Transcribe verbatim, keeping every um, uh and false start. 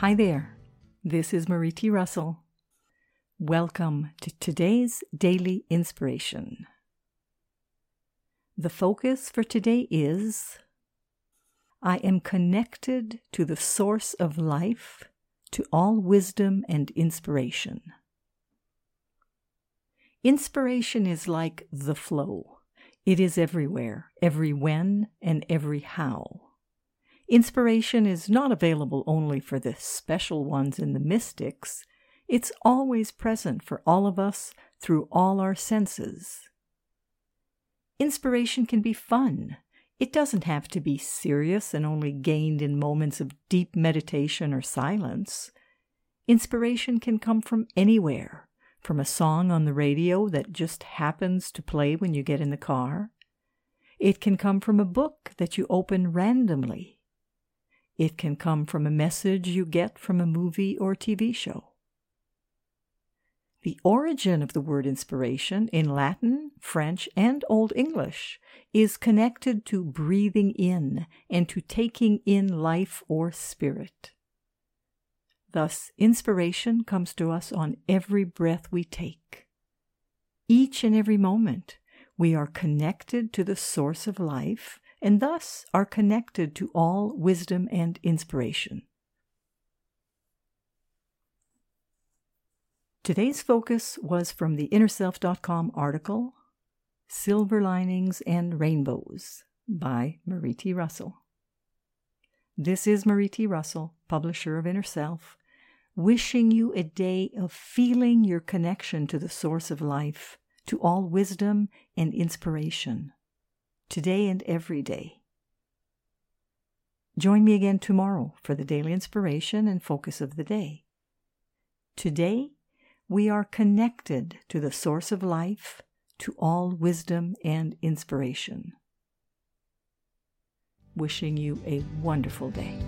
Hi there, this is Marie T. Russell. Welcome to today's Daily Inspiration. The focus for today is, I am connected to the source of life, to all wisdom and inspiration. Inspiration is like the flow. It is everywhere, every when and every how. Inspiration is not available only for the special ones and the mystics. It's always present for all of us through all our senses. Inspiration can be fun. It doesn't have to be serious and only gained in moments of deep meditation or silence. Inspiration can come from anywhere, from a song on the radio that just happens to play when you get in the car. It can come from a book that you open randomly. It can come from a message you get from a movie or T V show. The origin of the word inspiration in Latin, French, and Old English is connected to breathing in and to taking in life or spirit. Thus, inspiration comes to us on every breath we take. Each and every moment, we are connected to the source of life and thus are connected to all wisdom and inspiration. Today's focus was from the Inner Self dot com article, Silver Linings and Rainbows by Marie T. Russell. This is Marie T. Russell, publisher of Inner Self, wishing you a day of feeling your connection to the source of life, to all wisdom and inspiration, today and every day. Join me again tomorrow for the daily inspiration and focus of the day. Today, we are connected to the source of life, to all wisdom and inspiration. Wishing you a wonderful day.